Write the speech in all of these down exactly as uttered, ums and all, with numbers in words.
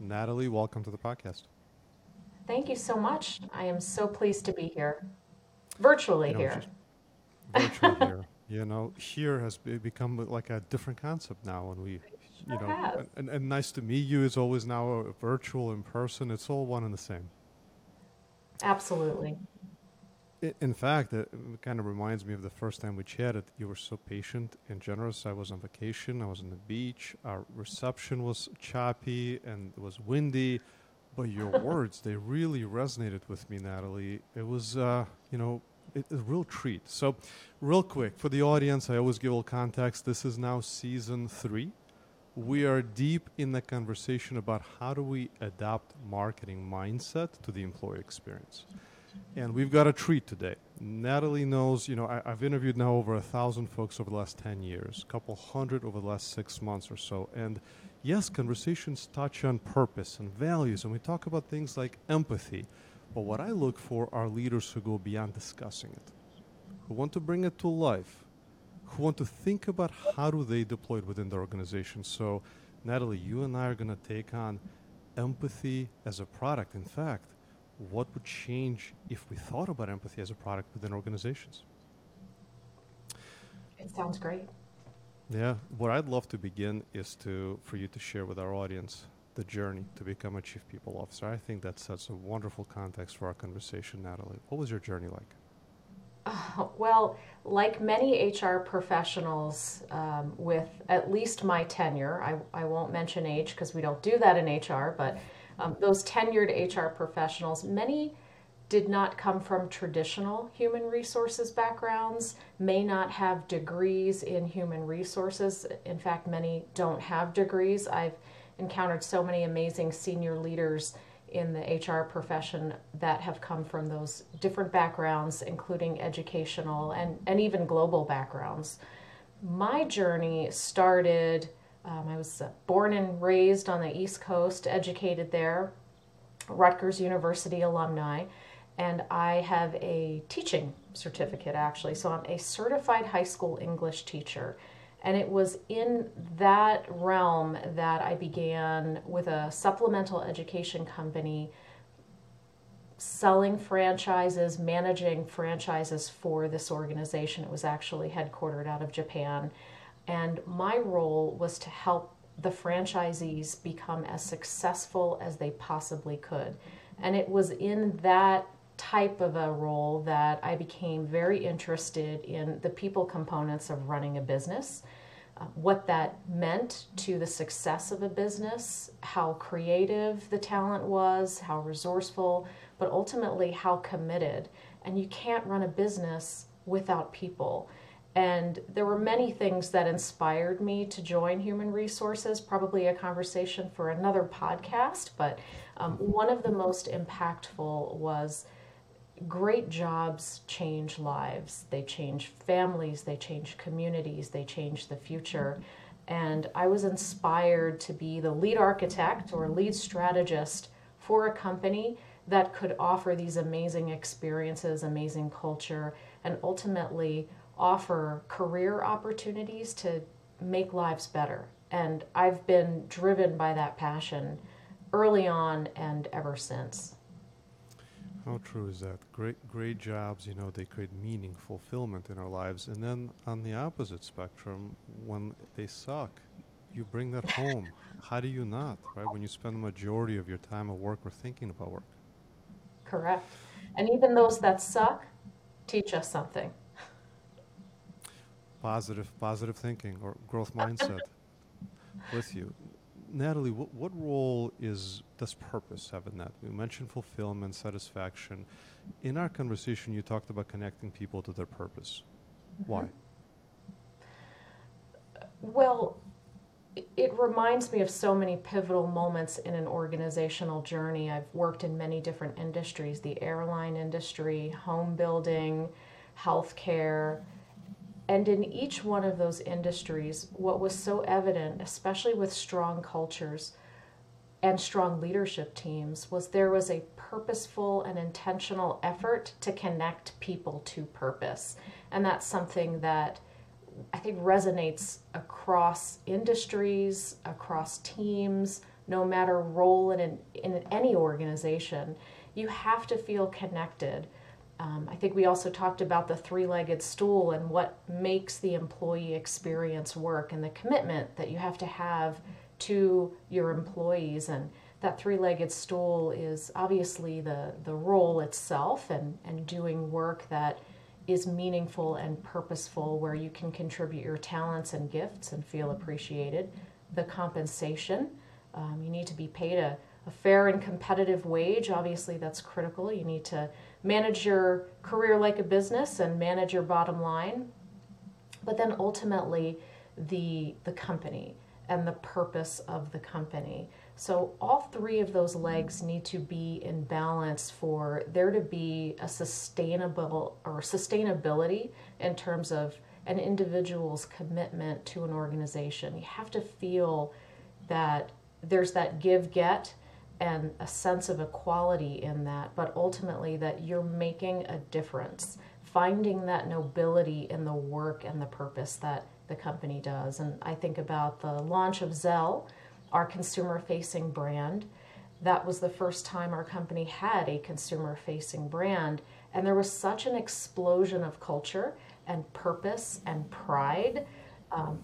Natalie, welcome to the podcast. Thank you so much. I am so pleased to be here. Virtually you know, here. Virtually here. You know, here has become like a different concept now. And we, it sure you know, has. And, and nice to meet you is always now a virtual in person. It's all one and the same. Absolutely. In fact, it kind of reminds me of the first time we chatted. You were so patient and generous. I was on vacation. I was on the beach. Our reception was choppy and it was windy. But your words, they really resonated with me, Natalie. It was, uh, you know, it, a real treat. So real quick, for the audience, I always give a little context. This is now season three. We are deep in the conversation about how do we adopt marketing mindset to the employee experience. And we've got a treat today. Natalie knows, you know, I, I've interviewed now over a thousand folks over the last ten years, a couple hundred over the last six months or so. And yes, conversations touch on purpose and values, and we talk about things like empathy. But what I look for are leaders who go beyond discussing it, who want to bring it to life, who want to think about how do they deploy it within their organization. So, Natalie, you and I are going to take on empathy as a product. In fact, what would change if we thought about empathy as a product within organizations? It sounds great. Yeah. What I'd love to begin is to for you to share with our audience the journey to become a Chief People Officer. I think that sets a wonderful context for our conversation, Natalie. What was your journey like? Uh, well, like many H R professionals um, with at least my tenure, I, I won't mention age because we don't do that in H R, but Um, those tenured H R professionals, many did not come from traditional human resources backgrounds, may not have degrees in human resources. In fact, many don't have degrees. I've encountered so many amazing senior leaders in the H R profession that have come from those different backgrounds, including educational and, and even global backgrounds. My journey started Um, I was born and raised on the East Coast, educated there, Rutgers University alumni, and I have a teaching certificate actually. So I'm a certified high school English teacher. And it was in that realm that I began with a supplemental education company selling franchises, managing franchises for this organization. It was actually headquartered out of Japan. And my role was to help the franchisees become as successful as they possibly could. And it was in that type of a role that I became very interested in the people components of running a business, uh, what that meant to the success of a business, how creative the talent was, how resourceful, but ultimately how committed. And you can't run a business without people. And there were many things that inspired me to join human resources, probably a conversation for another podcast, but um, one of the most impactful was great jobs change lives. They change families, they change communities, they change the future. And I was inspired to be the lead architect or lead strategist for a company that could offer these amazing experiences, amazing culture, and ultimately offer career opportunities to make lives better. And I've been driven by that passion early on and ever since. How true is that? Great, great jobs, you know, they create meaning, fulfillment in our lives. And then on the opposite spectrum, when they suck, you bring that home. How do you not, right? When you spend the majority of your time at work or thinking about work. Correct. And even those that suck teach us something. Positive, positive thinking or growth mindset with you. Natalie, what, what role is, does purpose have in that? You mentioned fulfillment, satisfaction. In our conversation, you talked about connecting people to their purpose. Mm-hmm. Why? Well, it reminds me of so many pivotal moments in an organizational journey. I've worked in many different industries, the airline industry, home building, healthcare. And in each one of those industries, what was so evident, especially with strong cultures and strong leadership teams, was there was a purposeful and intentional effort to connect people to purpose. And that's something that I think resonates across industries, across teams, no matter role in, an, in any organization, you have to feel connected. Um, I think we also talked about the three-legged stool and what makes the employee experience work and the commitment that you have to have to your employees. And that three-legged stool is obviously the, the role itself and, and doing work that is meaningful and purposeful where you can contribute your talents and gifts and feel appreciated. The compensation, um, you need to be paid a, a fair and competitive wage. Obviously, that's critical. You need to manage your career like a business and manage your bottom line. But then ultimately, the, the company and the purpose of the company. So all three of those legs need to be in balance for there to be a sustainable or sustainability in terms of an individual's commitment to an organization. You have to feel that there's that give-get and a sense of equality in that, but ultimately that you're making a difference, finding that nobility in the work and the purpose that the company does. And I think about the launch of Zelle, our consumer-facing brand. That was the first time our company had a consumer-facing brand, and there was such an explosion of culture and purpose and pride. Um,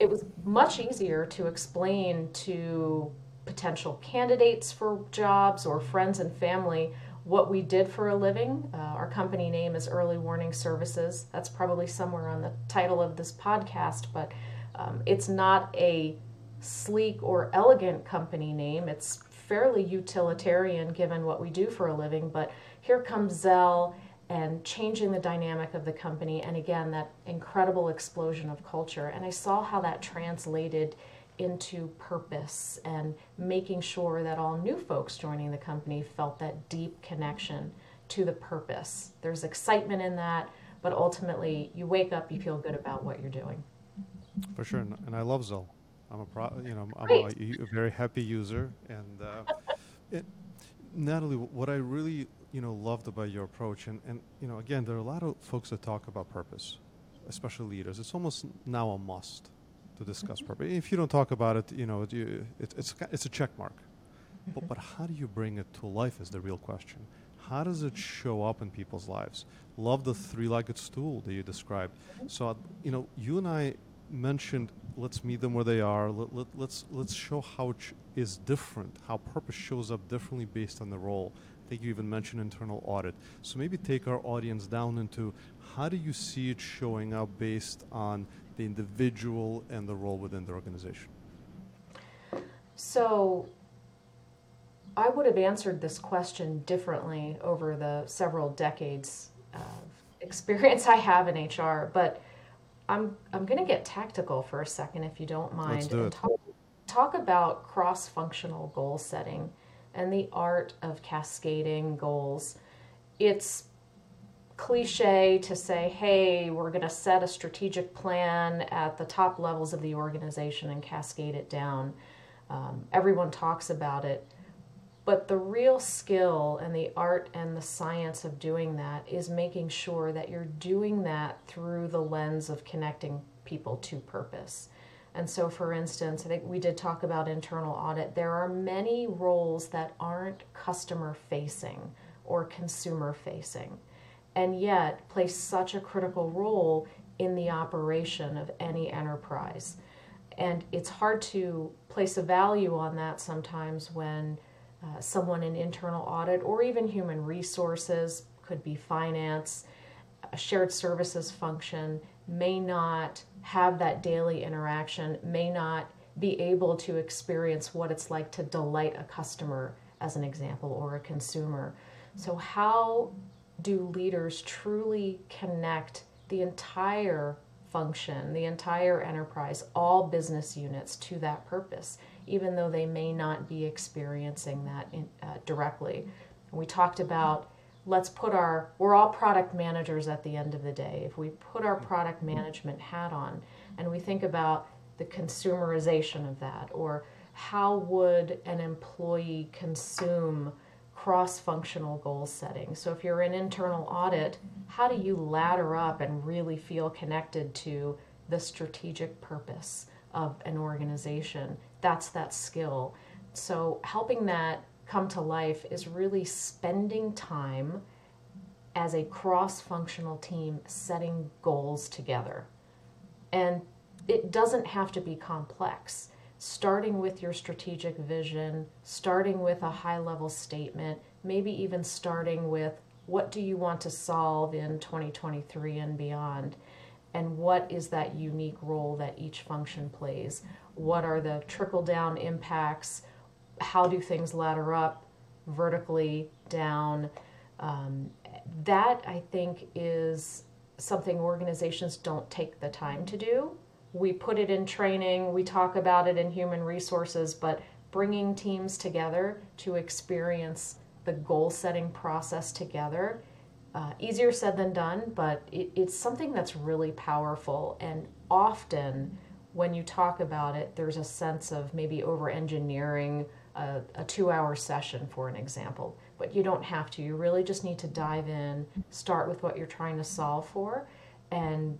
it was much easier to explain to potential candidates for jobs or friends and family what we did for a living. Uh, our company name is Early Warning Services. That's probably somewhere on the title of this podcast, but um, it's not a sleek or elegant company name. It's fairly utilitarian given what we do for a living, but here comes Zelle and changing the dynamic of the company, and again, that incredible explosion of culture. And I saw how that translated into purpose and making sure that all new folks joining the company felt that deep connection to the purpose. There's excitement in that, but ultimately, you wake up, you feel good about what you're doing. For sure, and I love Zelle. I'm a pro, you know, I'm a, a very happy user, and uh, it, Natalie, what I really, you know, loved about your approach, and, and you know, again, there are a lot of folks that talk about purpose, especially leaders. It's almost now a must to discuss purpose. If you don't talk about it, you know, it, you, it, it's it's a check mark. But, but how do you bring it to life is the real question. How does it show up in people's lives? Love the three-legged stool that you described. So, you know, you and I mentioned, let's meet them where they are. Let, let, let's let's show how it ch- is different, how purpose shows up differently based on the role. I think you even mentioned internal audit. So maybe take our audience down into how do you see it showing up based on the individual and the role within the organization? So I would have answered this question differently over the several decades of experience I have in H R, but I'm I'm going to get tactical for a second, if you don't mind. Let's do it. Talk, talk about cross-functional goal setting and the art of cascading goals. It's cliche to say, hey, we're going to set a strategic plan at the top levels of the organization and cascade it down. Um, everyone talks about it. But the real skill and the art and the science of doing that is making sure that you're doing that through the lens of connecting people to purpose. And so, for instance, I think we did talk about internal audit. There are many roles that aren't customer-facing or consumer-facing, and yet play such a critical role in the operation of any enterprise. And it's hard to place a value on that sometimes when Uh, someone in internal audit or even human resources, could be finance, a shared services function, may not have that daily interaction, may not be able to experience what it's like to delight a customer, as an example, or a consumer. So how do leaders truly connect the entire function, the entire enterprise, all business units to that purpose, even though they may not be experiencing that in, uh, directly? And we talked about, let's put our, we're all product managers at the end of the day. If we put our product management hat on and we think about the consumerization of that, or how would an employee consume cross-functional goal setting? So if you're in internal audit, how do you ladder up and really feel connected to the strategic purpose of an organization? That's that skill. So helping that come to life is really spending time as a cross-functional team setting goals together. And it doesn't have to be complex. Starting with your strategic vision, starting with a high-level statement, maybe even starting with what do you want to solve in twenty twenty-three and beyond, and what is that unique role that each function plays? What are the trickle-down impacts? How do things ladder up, vertically, down? Um, that, I think, is something organizations don't take the time to do. We put it in training, we talk about it in human resources, but bringing teams together to experience the goal-setting process together, uh, easier said than done, but it, it's something that's really powerful. And often, when you talk about it, there's a sense of maybe over-engineering a, a two-hour session, for an example. But you don't have to. You really just need to dive in, start with what you're trying to solve for. And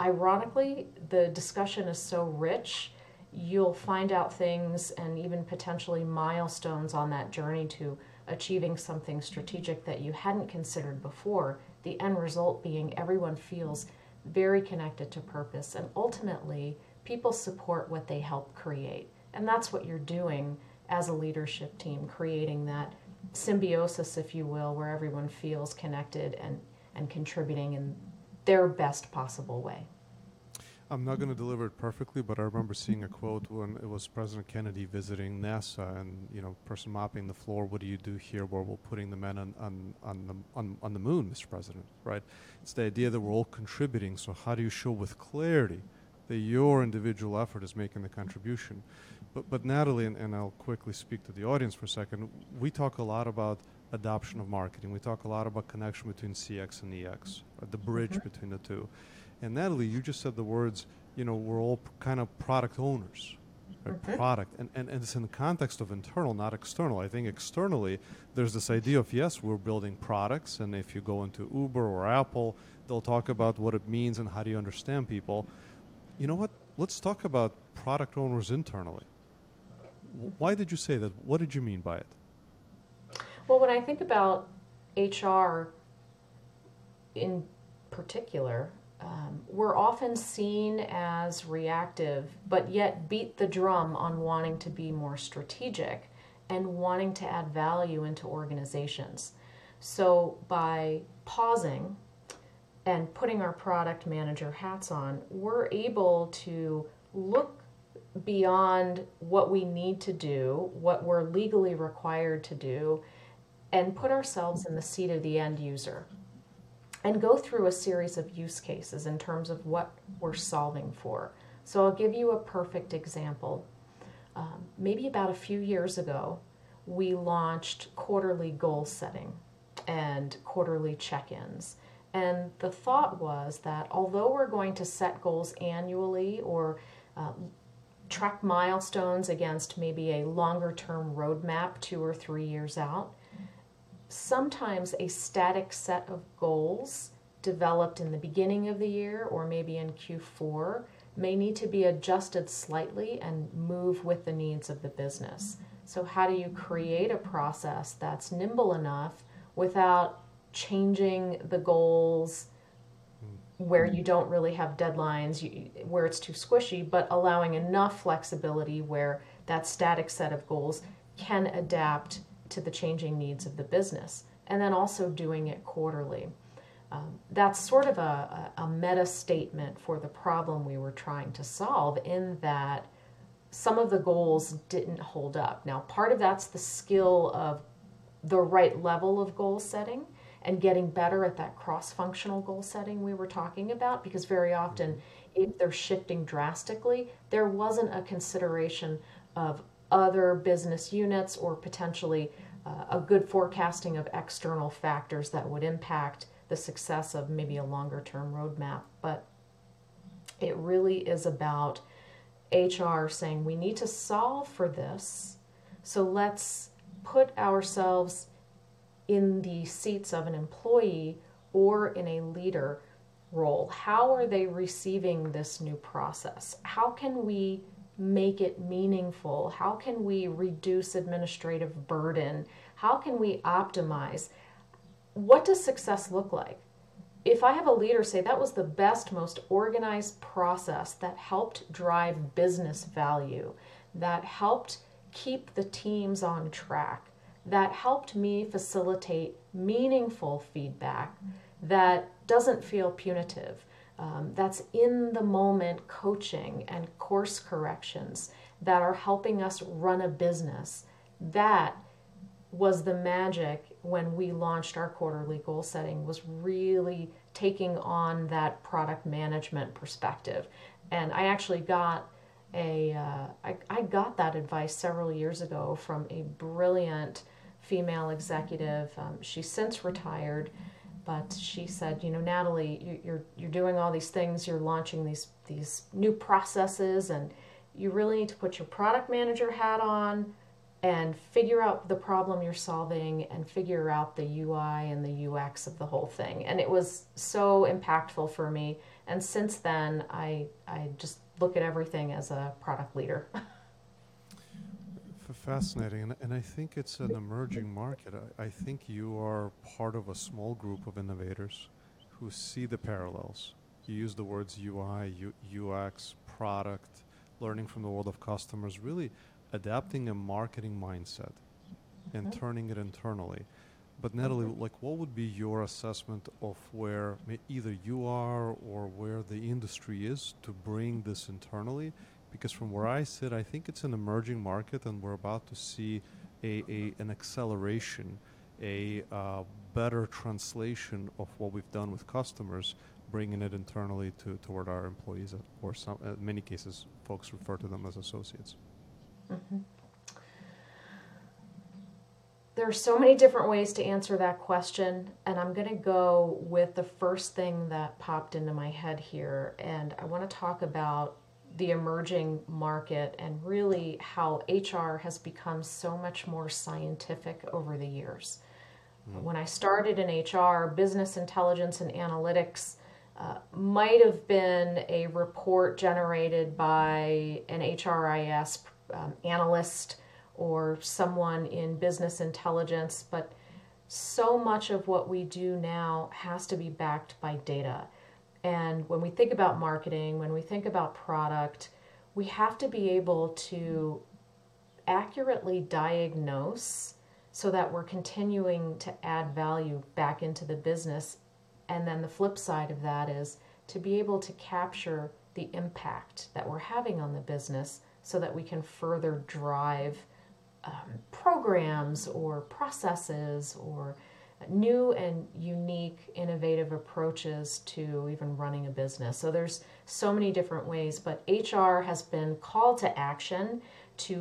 ironically, the discussion is so rich, you'll find out things and even potentially milestones on that journey to achieving something strategic that you hadn't considered before. The end result being everyone feels very connected to purpose, and ultimately people support what they help create. And that's what you're doing as a leadership team, creating that symbiosis, if you will, where everyone feels connected and, and contributing in their best possible way. I'm not going to deliver it perfectly, but I remember seeing a quote when it was President Kennedy visiting NASA, and, you know, person mopping the floor, what do you do here? Where we're putting the men on on on the, on, on the moon, Mister President, right? It's the idea that we're all contributing. So how do you show with clarity that your individual effort is making the contribution? But, but Natalie, and, and I'll quickly speak to the audience for a second, we talk a lot about adoption of marketing. We talk a lot about connection between C X and E X, right? The bridge mm-hmm. between the two. And Natalie, you just said the words, you know, we're all p- kind of product owners, right? Mm-hmm. Product. And, and, and it's in the context of internal, not external. I think externally, there's this idea of, yes, we're building products. And if you go into Uber or Apple, they'll talk about what it means and how do you understand people. You know what? Let's talk about product owners internally. W- why did you say that? What did you mean by it? Well, when I think about H R in particular, Um, we're often seen as reactive, but yet beat the drum on wanting to be more strategic and wanting to add value into organizations. So by pausing and putting our product manager hats on, we're able to look beyond what we need to do, what we're legally required to do, and put ourselves in the seat of the end user, and go through a series of use cases in terms of what we're solving for. So I'll give you a perfect example. Um, maybe about a few years ago, we launched quarterly goal setting and quarterly check-ins. And the thought was that although we're going to set goals annually or uh, track milestones against maybe a longer-term roadmap two or three years out, sometimes a static set of goals developed in the beginning of the year or maybe in Q four may need to be adjusted slightly and move with the needs of the business. So how do you create a process that's nimble enough without changing the goals where you don't really have deadlines, you, where it's too squishy, but allowing enough flexibility where that static set of goals can adapt to the changing needs of the business, and then also doing it quarterly. Um, that's sort of a, a meta statement for the problem we were trying to solve, in that some of the goals didn't hold up. Now, part of that's the skill of the right level of goal setting and getting better at that cross-functional goal setting we were talking about, because very often, if they're shifting drastically, there wasn't a consideration of other business units or potentially uh, a good forecasting of external factors that would impact the success of maybe a longer-term roadmap. But it really is about H R saying, we need to solve for this, so let's put ourselves in the seats of an employee or in a leader role. How are they receiving this new process? How can we make it meaningful? How can we reduce administrative burden? How can we optimize? What does success look like? If I have a leader say that was the best, most organized process that helped drive business value, that helped keep the teams on track, that helped me facilitate meaningful feedback that doesn't feel punitive, um, that's in the moment coaching and course corrections that are helping us run a business, that was the magic when we launched our quarterly goal setting, was really taking on that product management perspective. And I actually got a, uh, I, I got that advice several years ago from a brilliant female executive. Um, she's since retired, but she said, you know, Natalie, you, you're, you're doing all these things, you're launching these, these new processes, and you really need to put your product manager hat on and figure out the problem you're solving and figure out the U I and the U X of the whole thing. And it was so impactful for me. And since then, I, I just look at everything as a product leader. Fascinating. And, and I think it's an emerging market. I, I think you are part of a small group of innovators who see the parallels. You use the words U I, U, UX, product, learning from the world of customers, really adapting a marketing mindset and mm-hmm. turning it internally. But Natalie, mm-hmm. like, what would be your assessment of where either you are or where the industry is to bring this internally? Because from where I sit, I think it's an emerging market, and we're about to see a, a an acceleration, a uh, better translation of what we've done with customers, bringing it internally to toward our employees, or some, in many cases, folks refer to them as associates. Mm-hmm. There are so many different ways to answer that question, and I'm going to go with the first thing that popped into my head here, and I want to talk about the emerging market and really how H R has become so much more scientific over the years. Mm-hmm. When I started in H R, business intelligence and analytics Uh, might have been a report generated by an H R I S um, analyst or someone in business intelligence, but so much of what we do now has to be backed by data. And when we think about marketing, when we think about product, we have to be able to accurately diagnose so that we're continuing to add value back into the business. And then the flip side of that is to be able to capture the impact that we're having on the business so that we can further drive um, programs or processes or new and unique innovative approaches to even running a business. So there's so many different ways, but H R has been called to action to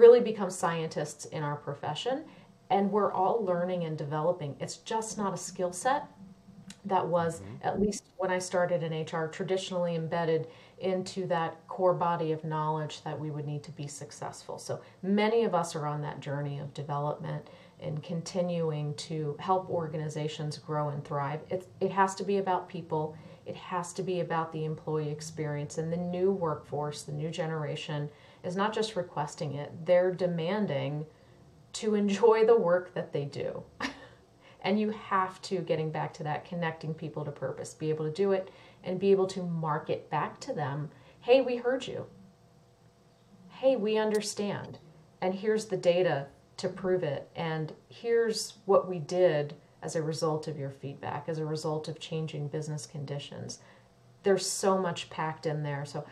really become scientists in our profession, and we're all learning and developing. It's just not a skill set that was, mm-hmm. at least when I started in H R, traditionally embedded into that core body of knowledge that we would need to be successful. So many of us are on that journey of development and continuing to help organizations grow and thrive. It, it has to be about people. It has to be about the employee experience. And the new workforce, the new generation, is not just requesting it. They're demanding to enjoy the work that they do. And you have to, getting back to that, connecting people to purpose, be able to do it and be able to market back to them, hey, we heard you. Hey, we understand. And here's the data to prove it. And here's what we did as a result of your feedback, as a result of changing business conditions. There's so much packed in there. So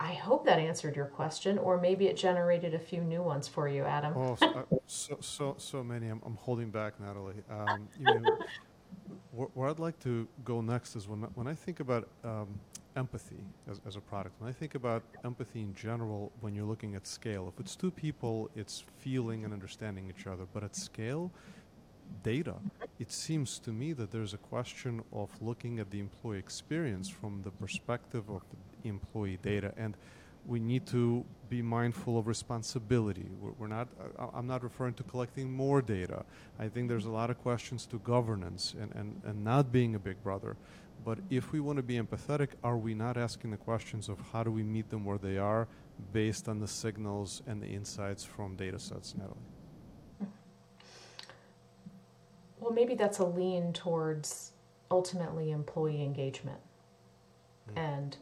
I hope that answered your question, or maybe it generated a few new ones for you, Adam. Oh, so, uh, so, so, so many. I'm, I'm holding back, Natalie. Um, you know, wh- where I'd like to go next is when when I think about um, empathy as, as a product. When I think about empathy in general, when you're looking at scale, if it's two people, it's feeling and understanding each other. But at scale, data. It seems to me that there's a question of looking at the employee experience from the perspective of the employee data, and we need to be mindful of responsibility. We're, we're not. Uh, I'm not referring to collecting more data. I think there's a lot of questions to governance and, and, and not being a big brother. But if we want to be empathetic, are we not asking the questions of how do we meet them where they are based on the signals and the insights from data sets, Natalie? Well, maybe that's a lean towards ultimately employee engagement mm. and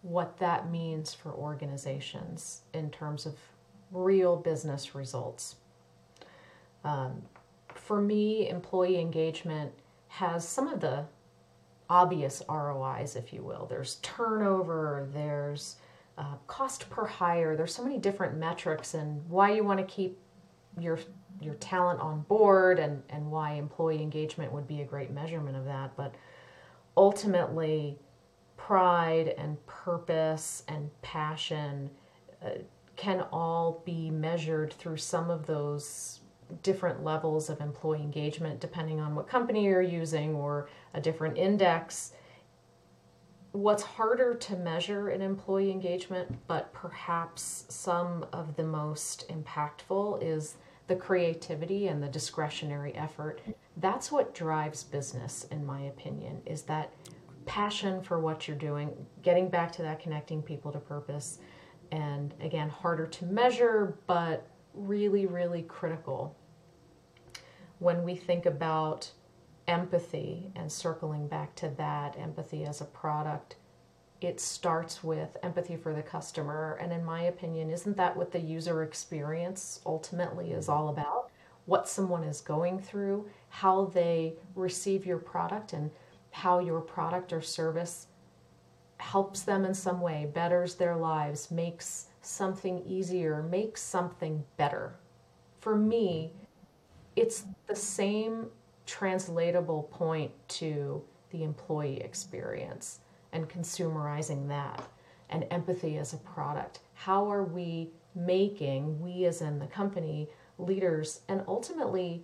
what that means for organizations in terms of real business results. Um, for me, employee engagement has some of the obvious R O Is, if you will. There's turnover, there's uh, cost per hire, there's so many different metrics and why you want to keep your your talent on board and, and why employee engagement would be a great measurement of that. But ultimately, pride and purpose and passion uh, can all be measured through some of those different levels of employee engagement, depending on what company you're using or a different index. What's harder to measure in employee engagement, but perhaps some of the most impactful, is the creativity and the discretionary effort. That's what drives business, in my opinion, is that passion for what you're doing, getting back to that, connecting people to purpose, and again, harder to measure, but really, really critical when we think about empathy and circling back to that, empathy as a product. It starts with empathy for the customer. And in my opinion, isn't that what the user experience ultimately is all about? What someone is going through, how they receive your product, and how your product or service helps them in some way, betters their lives, makes something easier, makes something better. For me, it's the same translatable point to the employee experience and consumerizing that, and empathy as a product. How are we making, we as in the company, leaders, and ultimately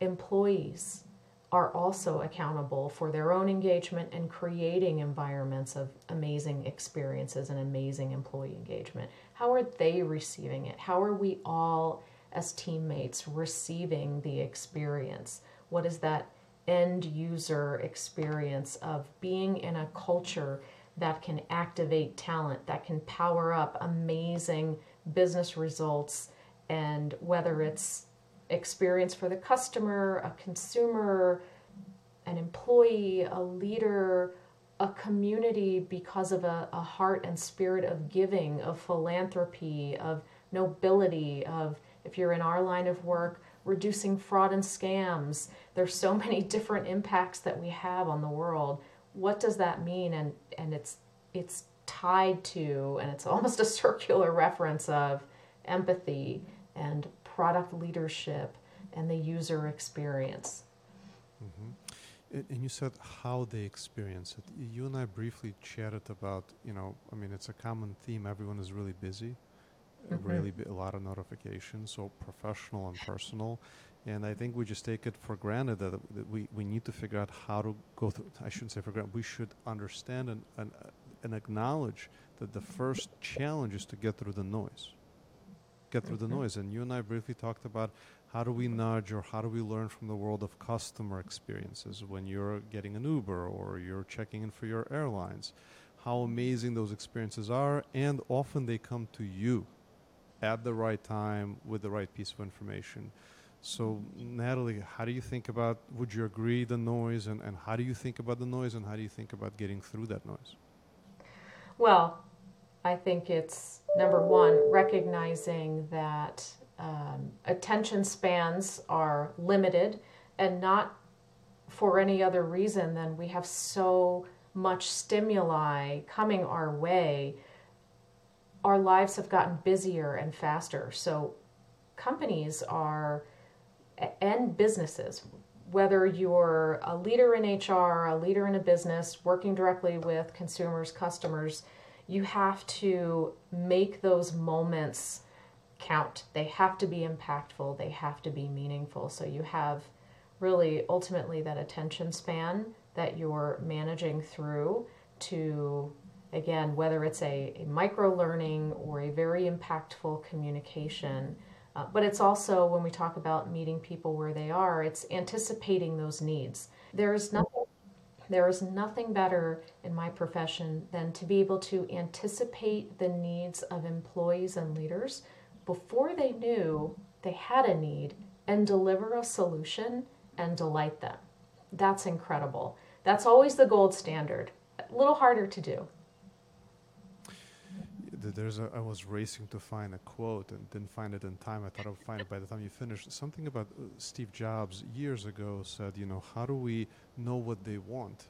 employees are also accountable for their own engagement and creating environments of amazing experiences and amazing employee engagement. How are they receiving it? How are we all as teammates receiving the experience? What is that end user experience of being in a culture that can activate talent, that can power up amazing business results? And whether it's experience for the customer, a consumer, an employee, a leader, a community, because of a, a heart and spirit of giving, of philanthropy, of nobility, of, if you're in our line of work, reducing fraud and scams. There's so many different impacts that we have on the world. What does that mean? And and it's it's tied to, and it's almost a circular reference of empathy and product leadership and the user experience. Mm-hmm. And you said how they experience it. You and I briefly chatted about, you know, I mean, it's a common theme. Everyone is really busy. Mm-hmm. Really a lot of notifications, so professional and personal. And I think we just take it for granted that, that we, we need to figure out how to go through, I shouldn't say for granted, we should understand and, and, uh, and acknowledge that the first challenge is to get through the noise. Get through mm-hmm. the noise. And you and I briefly talked about how do we nudge or how do we learn from the world of customer experiences when you're getting an Uber or you're checking in for your airlines, how amazing those experiences are, and often they come to you at the right time with the right piece of information. So, Natalie, how do you think about, would you agree, the noise, and, and how do you think about the noise, and how do you think about getting through that noise? Well, I think it's, number one, recognizing that um, attention spans are limited, and not for any other reason than we have so much stimuli coming our way. Our lives have gotten busier and faster. So companies are, and businesses, whether you're a leader in H R, a leader in a business, working directly with consumers, customers, you have to make those moments count. They have to be impactful. They have to be meaningful. So you have really ultimately that attention span that you're managing through to, again, whether it's a, a micro-learning or a very impactful communication. Uh, but it's also, when we talk about meeting people where they are, it's anticipating those needs. There's nothing There is nothing better in my profession than to be able to anticipate the needs of employees and leaders before they knew they had a need and deliver a solution and delight them. That's incredible. That's always the gold standard. A little harder to do. There's a, I was racing to find a quote and didn't find it in time. I thought I would find it by the time you finished. Something about uh, Steve Jobs years ago said, you know, how do we know what they want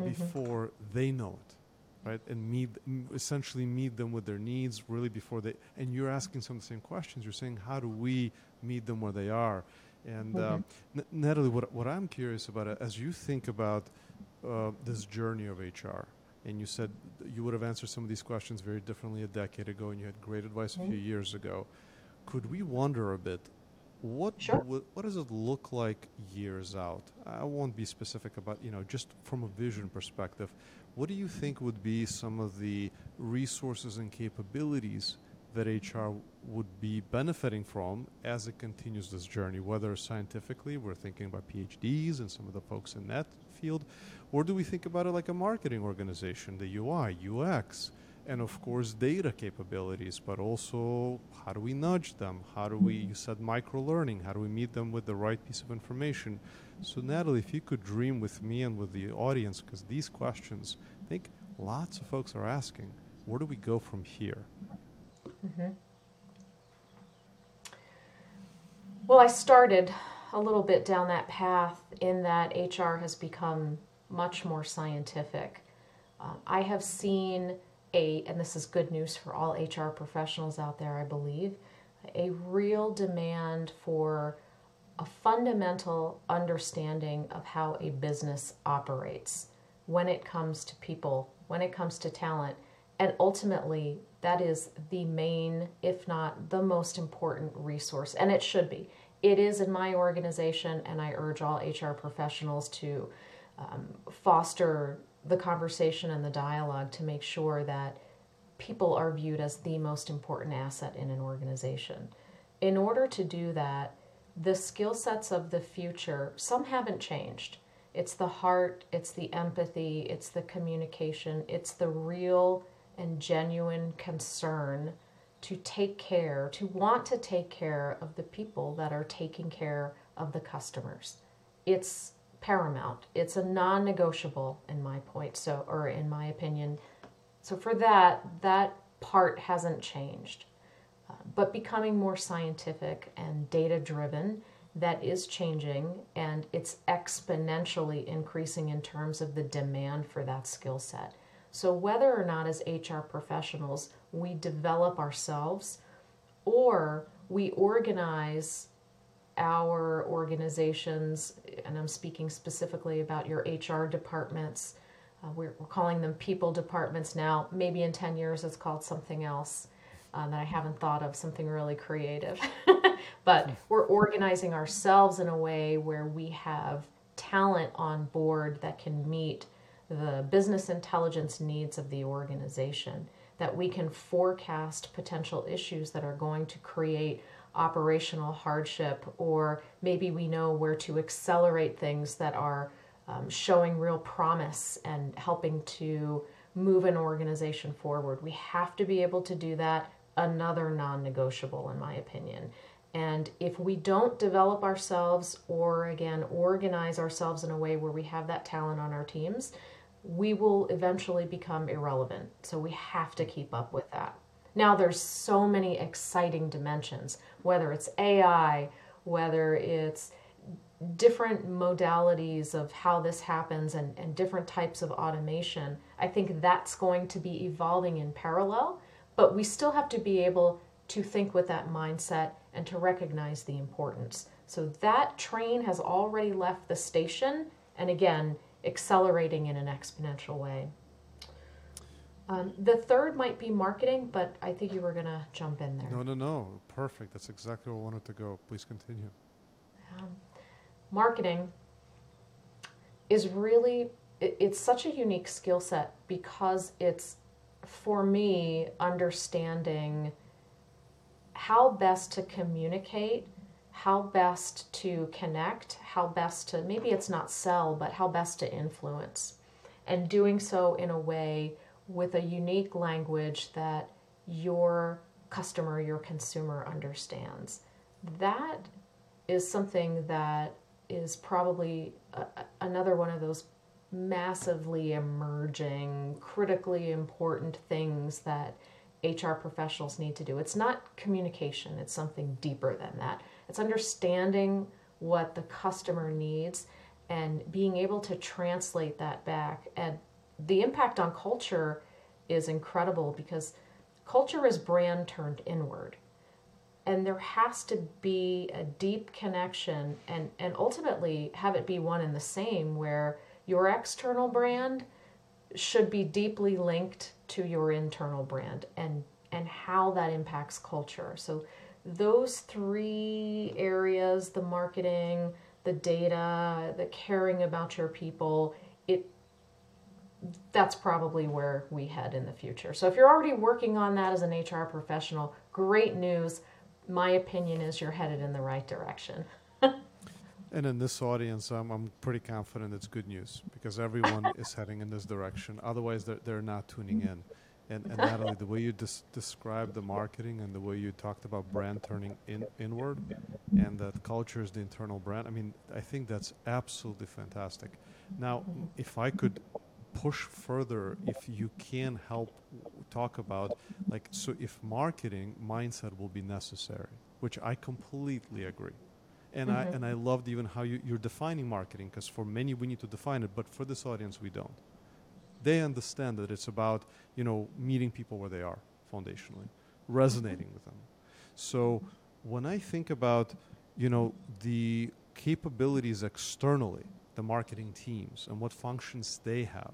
mm-hmm. before they know it, right? And meet, essentially meet them with their needs really before they, and you're asking some of the same questions. You're saying, how do we meet them where they are? And mm-hmm. um, N- Natalie, what, what I'm curious about, uh, as you think about uh, this journey of H R, and you said you would have answered some of these questions very differently a decade ago, and you had great advice mm-hmm. a few years ago. Could we wonder a bit, what sure. w- what does it look like years out? I won't be specific about, you know, just from a vision perspective, what do you think would be some of the resources and capabilities that H R would be benefiting from as it continues this journey, whether scientifically we're thinking about P H Ds and some of the folks in that field, or do we think about it like a marketing organization, the U I, U X, and of course data capabilities, but also how do we nudge them? How do we, you said micro-learning, how do we meet them with the right piece of information? So Natalie, if you could dream with me and with the audience, because these questions, I think lots of folks are asking, where do we go from here? Mm-hmm. Well, I started a little bit down that path in that H R has become much more scientific. Uh, I have seen a, and this is good news for all H R professionals out there, I believe, a real demand for a fundamental understanding of how a business operates when it comes to people, when it comes to talent, and ultimately that is the main, if not the most important resource, and it should be. It is in my organization, and I urge all H R professionals to um, foster the conversation and the dialogue to make sure that people are viewed as the most important asset in an organization. In order to do that, the skill sets of the future, some haven't changed. It's the heart, it's the empathy, it's the communication, it's the real and genuine concern to take care, to want to take care of the people that are taking care of the customers. It's paramount. It's a non-negotiable in my point, so or in my opinion. So for that, that part hasn't changed. Uh, but becoming more scientific and data-driven, that is changing, and it's exponentially increasing in terms of the demand for that skill set. So whether or not as H R professionals we develop ourselves or we organize our organizations, and I'm speaking specifically about your H R departments, uh, we're, we're calling them people departments now, maybe in ten years it's called something else uh, that I haven't thought of, something really creative. But we're organizing ourselves in a way where we have talent on board that can meet the business intelligence needs of the organization, that we can forecast potential issues that are going to create operational hardship, or maybe we know where to accelerate things that are um, showing real promise and helping to move an organization forward. We have to be able to do that, another non-negotiable in my opinion. And if we don't develop ourselves or, again, organize ourselves in a way where we have that talent on our teams, we will eventually become irrelevant. So we have to keep up with that. Now there's so many exciting dimensions, whether it's A I, whether it's different modalities of how this happens and, and different types of automation. I think that's going to be evolving in parallel, but we still have to be able to think with that mindset and to recognize the importance. So that train has already left the station, and again, accelerating in an exponential way. Um, the third might be marketing, but I think you were going to jump in there. No, no, no. Perfect. That's exactly where I wanted to go. Please continue. Um, marketing is really, it, it's such a unique skill set because it's, for me, understanding how best to communicate, how best to connect, how best to, maybe it's not sell, but how best to influence. And doing so in a way with a unique language that your customer, your consumer understands. That is something that is probably a, another one of those massively emerging, critically important things that H R professionals need to do. It's not communication, it's something deeper than that. It's understanding what the customer needs and being able to translate that back. And the impact on culture is incredible, because culture is brand turned inward. And there has to be a deep connection, and, and ultimately have it be one and the same, where your external brand should be deeply linked to your internal brand and, and how that impacts culture. So those three areas, the marketing, the data, the caring about your people, it that's probably where we head in the future. So if you're already working on that as an H R professional, great news. My opinion is you're headed in the right direction. And in this audience, I'm, I'm pretty confident it's good news, because everyone is heading in this direction. Otherwise, they're, they're not tuning in. And, and Natalie, the way you des- described the marketing and the way you talked about brand turning in, inward, and that culture is the internal brand, I mean, I think that's absolutely fantastic. Now, if I could push further, if you can help talk about, like, so if marketing mindset will be necessary, which I completely agree. And mm-hmm. I and I loved even how you, you're defining marketing, because for many we need to define it, but for this audience we don't. They understand that it's about, you know, meeting people where they are foundationally, resonating with them. So when I think about, you know, the capabilities externally, the marketing teams and what functions they have,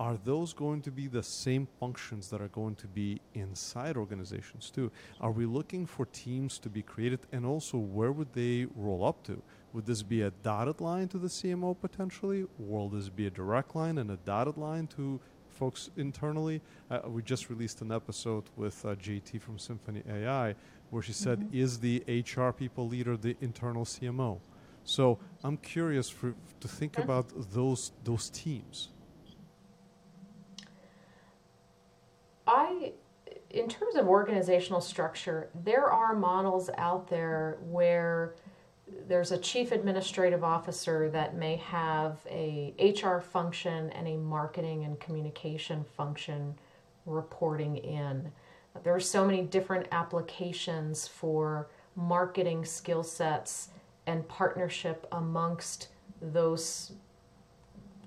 are those going to be the same functions that are going to be inside organizations too? Are we looking for teams to be created, and also where would they roll up to? Would this be a dotted line to the C M O potentially? Will this be a direct line and a dotted line to folks internally? Uh, we just released an episode with uh, J T from Symphony A I where she said, mm-hmm. is the H R people leader the internal C M O? So I'm curious for, to think yeah. about those those teams. I, in terms of organizational structure, there are models out there where there's a chief administrative officer that may have a H R function and a marketing and communication function reporting in. There are so many different applications for marketing skill sets and partnership amongst those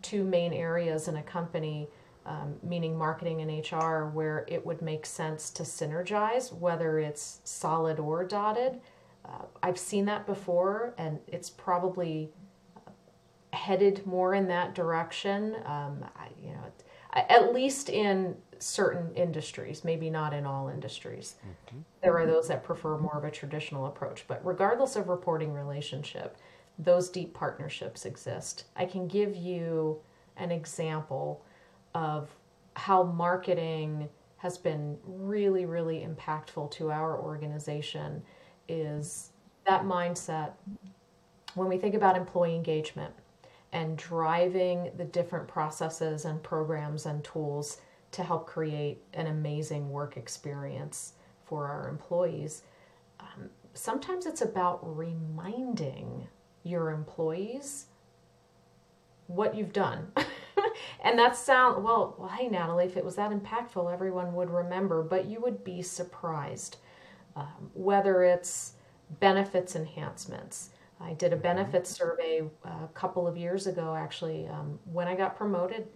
two main areas in a company, um, meaning marketing and H R, where it would make sense to synergize, whether it's solid or dotted. Uh, I've seen that before, and it's probably headed more in that direction, um, I, you know, at least in certain industries, maybe not in all industries. Mm-hmm. There are those that prefer more of a traditional approach, but regardless of reporting relationship, those deep partnerships exist. I can give you an example of how marketing has been really, really impactful to our organization, is that mindset. When we think about employee engagement and driving the different processes and programs and tools to help create an amazing work experience for our employees. Um, sometimes it's about reminding your employees what you've done. And that sound, well, well, hey, Natalie, if it was that impactful, everyone would remember, but you would be surprised. Um, whether it's benefits enhancements. I did a benefits survey a couple of years ago, actually, um, when I got promoted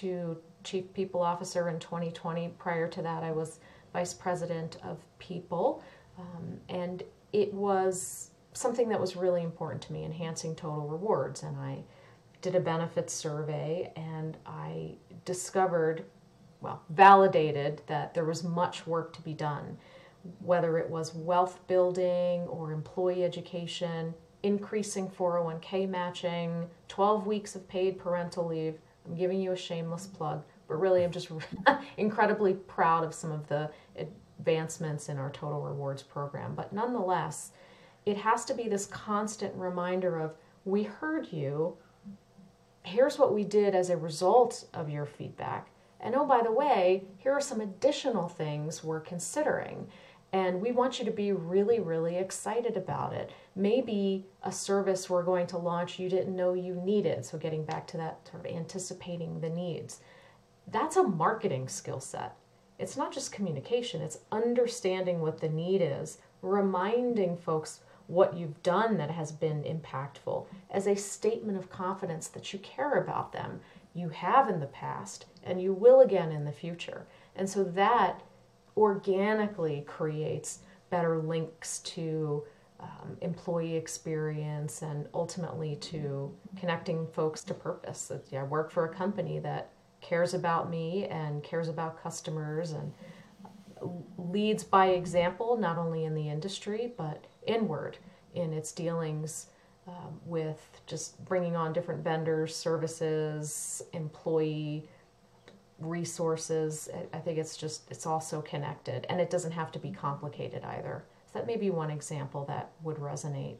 to Chief People Officer in twenty twenty. Prior to that, I was Vice President of People, um, and it was something that was really important to me, enhancing total rewards. And I did a benefits survey, and I discovered, well, validated that there was much work to be done, whether it was wealth building or employee education, increasing four oh one k matching, twelve weeks of paid parental leave. I'm giving you a shameless plug, but really I'm just incredibly proud of some of the advancements in our total rewards program. But nonetheless, it has to be this constant reminder of, we heard you, here's what we did as a result of your feedback. And oh, by the way, here are some additional things we're considering. And we want you to be really, really excited about it. Maybe a service we're going to launch you didn't know you needed. So getting back to that sort of anticipating the needs. That's a marketing skill set. It's not just communication, it's understanding what the need is, reminding folks what you've done that has been impactful as a statement of confidence that you care about them. You have in the past, and you will again in the future. And so that organically creates better links to um, employee experience and ultimately to connecting folks to purpose. So, yeah, I work for a company that cares about me and cares about customers and leads by example, not only in the industry, but inward in its dealings um, with just bringing on different vendors, services, employee resources. I think it's just, it's also connected, and it doesn't have to be complicated either. So that may be one example that would resonate.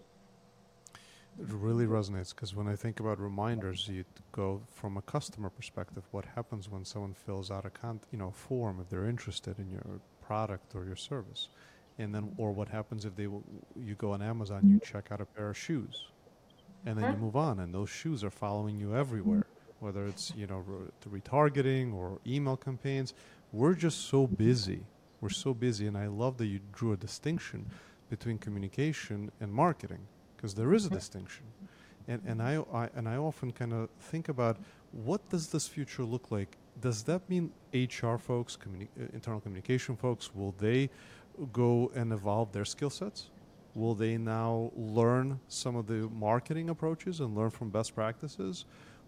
It really resonates, because when I think about reminders, you go from a customer perspective. What happens when someone fills out a con- you know form if they're interested in your product or your service, and then or what happens if they will, you go on Amazon, you check out a pair of shoes, and then huh? you move on, and those shoes are following you everywhere, whether it's you know re- retargeting or email campaigns. We're just so busy. We're so busy, and I love that you drew a distinction between communication and marketing. Because there is a distinction, and and I, I and I often kind of think about, what does this future look like? Does that mean H R folks, communi- internal communication folks, will they go and evolve their skill sets? Will they now learn some of the marketing approaches and learn from best practices?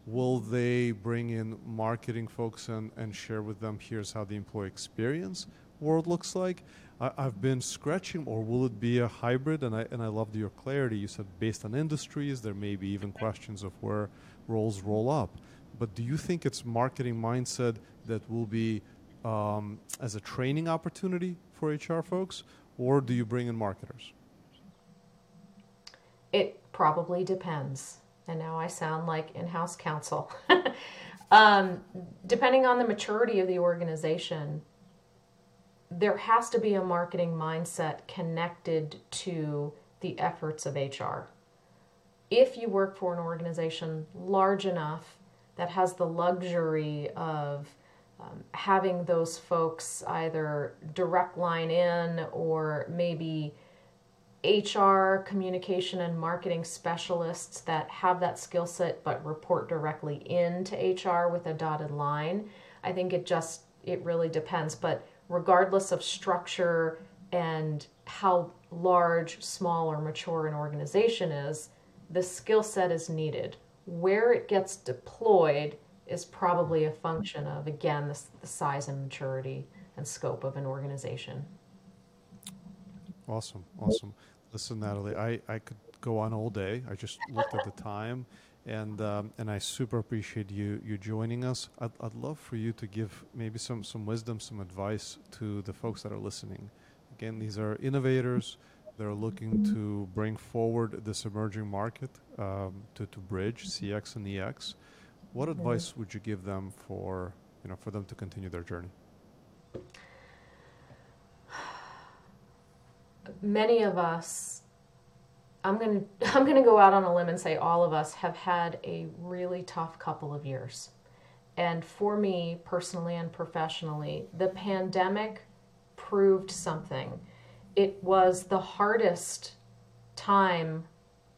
Will they bring in marketing folks and, and share with them, here's how the employee experience world looks like? I, I've been scratching, or will it be a hybrid? And I and I loved your clarity. You said based on industries, there may be even questions of where roles roll up. But do you think it's marketing mindset that will be um, as a training opportunity for H R folks, or do you bring in marketers? It probably depends. And now I sound like in-house counsel. um, depending on the maturity of the organization, there has to be a marketing mindset connected to the efforts of H R. If you work for an organization large enough that has the luxury of um, having those folks either direct line in, or maybe H R communication and marketing specialists that have that skill set but report directly into H R with a dotted line, I think it just, it really depends. But regardless of structure and how large, small, or mature an organization is, the skill set is needed. Where it gets deployed is probably a function of, again, the, the size and maturity and scope of an organization. Awesome, awesome. Listen, Natalie, I, I could go on all day. I just looked at the time, and um, and I super appreciate you you joining us. I'd, I'd love for you to give maybe some, some wisdom, some advice to the folks that are listening. Again, these are innovators. They're looking to bring forward this emerging market um, to, to bridge C X and E X. What advice would you give them for you know for them to continue their journey? Many of us, I'm gonna I'm gonna go out on a limb and say all of us have had a really tough couple of years. And for me, personally and professionally, the pandemic proved something. It was the hardest time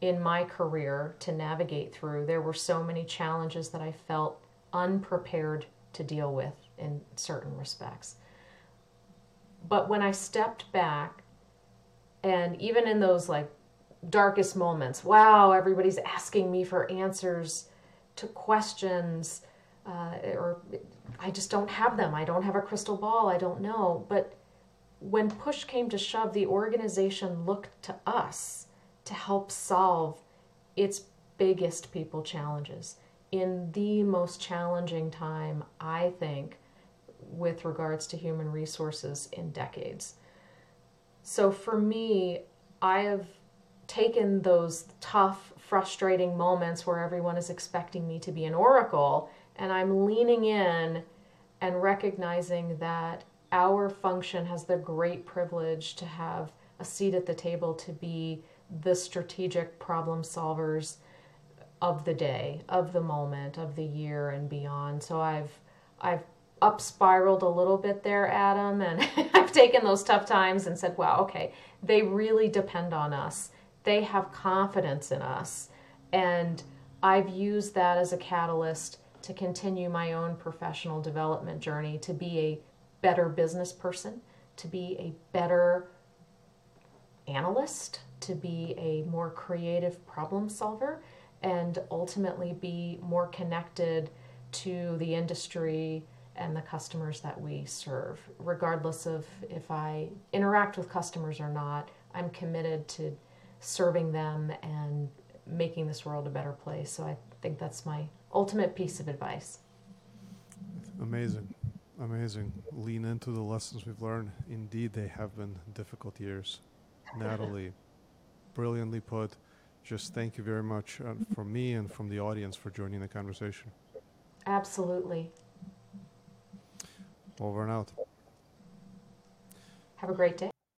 in my career to navigate through. There were so many challenges that I felt unprepared to deal with in certain respects. But when I stepped back, and even in those like darkest moments, wow, everybody's asking me for answers to questions, uh, or I just don't have them. I don't have a crystal ball. I don't know. But when push came to shove, the organization looked to us to help solve its biggest people challenges in the most challenging time, I think, with regards to human resources in decades. So for me, I have taken those tough, frustrating moments where everyone is expecting me to be an oracle, and I'm leaning in and recognizing that our function has the great privilege to have a seat at the table, to be the strategic problem solvers of the day, of the moment, of the year, and beyond. So I've I've up-spiraled a little bit there, Adam, and I've taken those tough times and said, wow, okay, they really depend on us. They have confidence in us. And I've used that as a catalyst to continue my own professional development journey, to be a better business person, to be a better analyst, to be a more creative problem solver, and ultimately be more connected to the industry and the customers that we serve. Regardless of if I interact with customers or not, I'm committed to serving them and making this world a better place. So I think that's my ultimate piece of advice. Amazing. Amazing. Lean into the lessons we've learned. Indeed, they have been difficult years. Natalie, brilliantly put. Just thank you very much uh, from me and from the audience for joining the conversation. Absolutely. Over and out. Have a great day.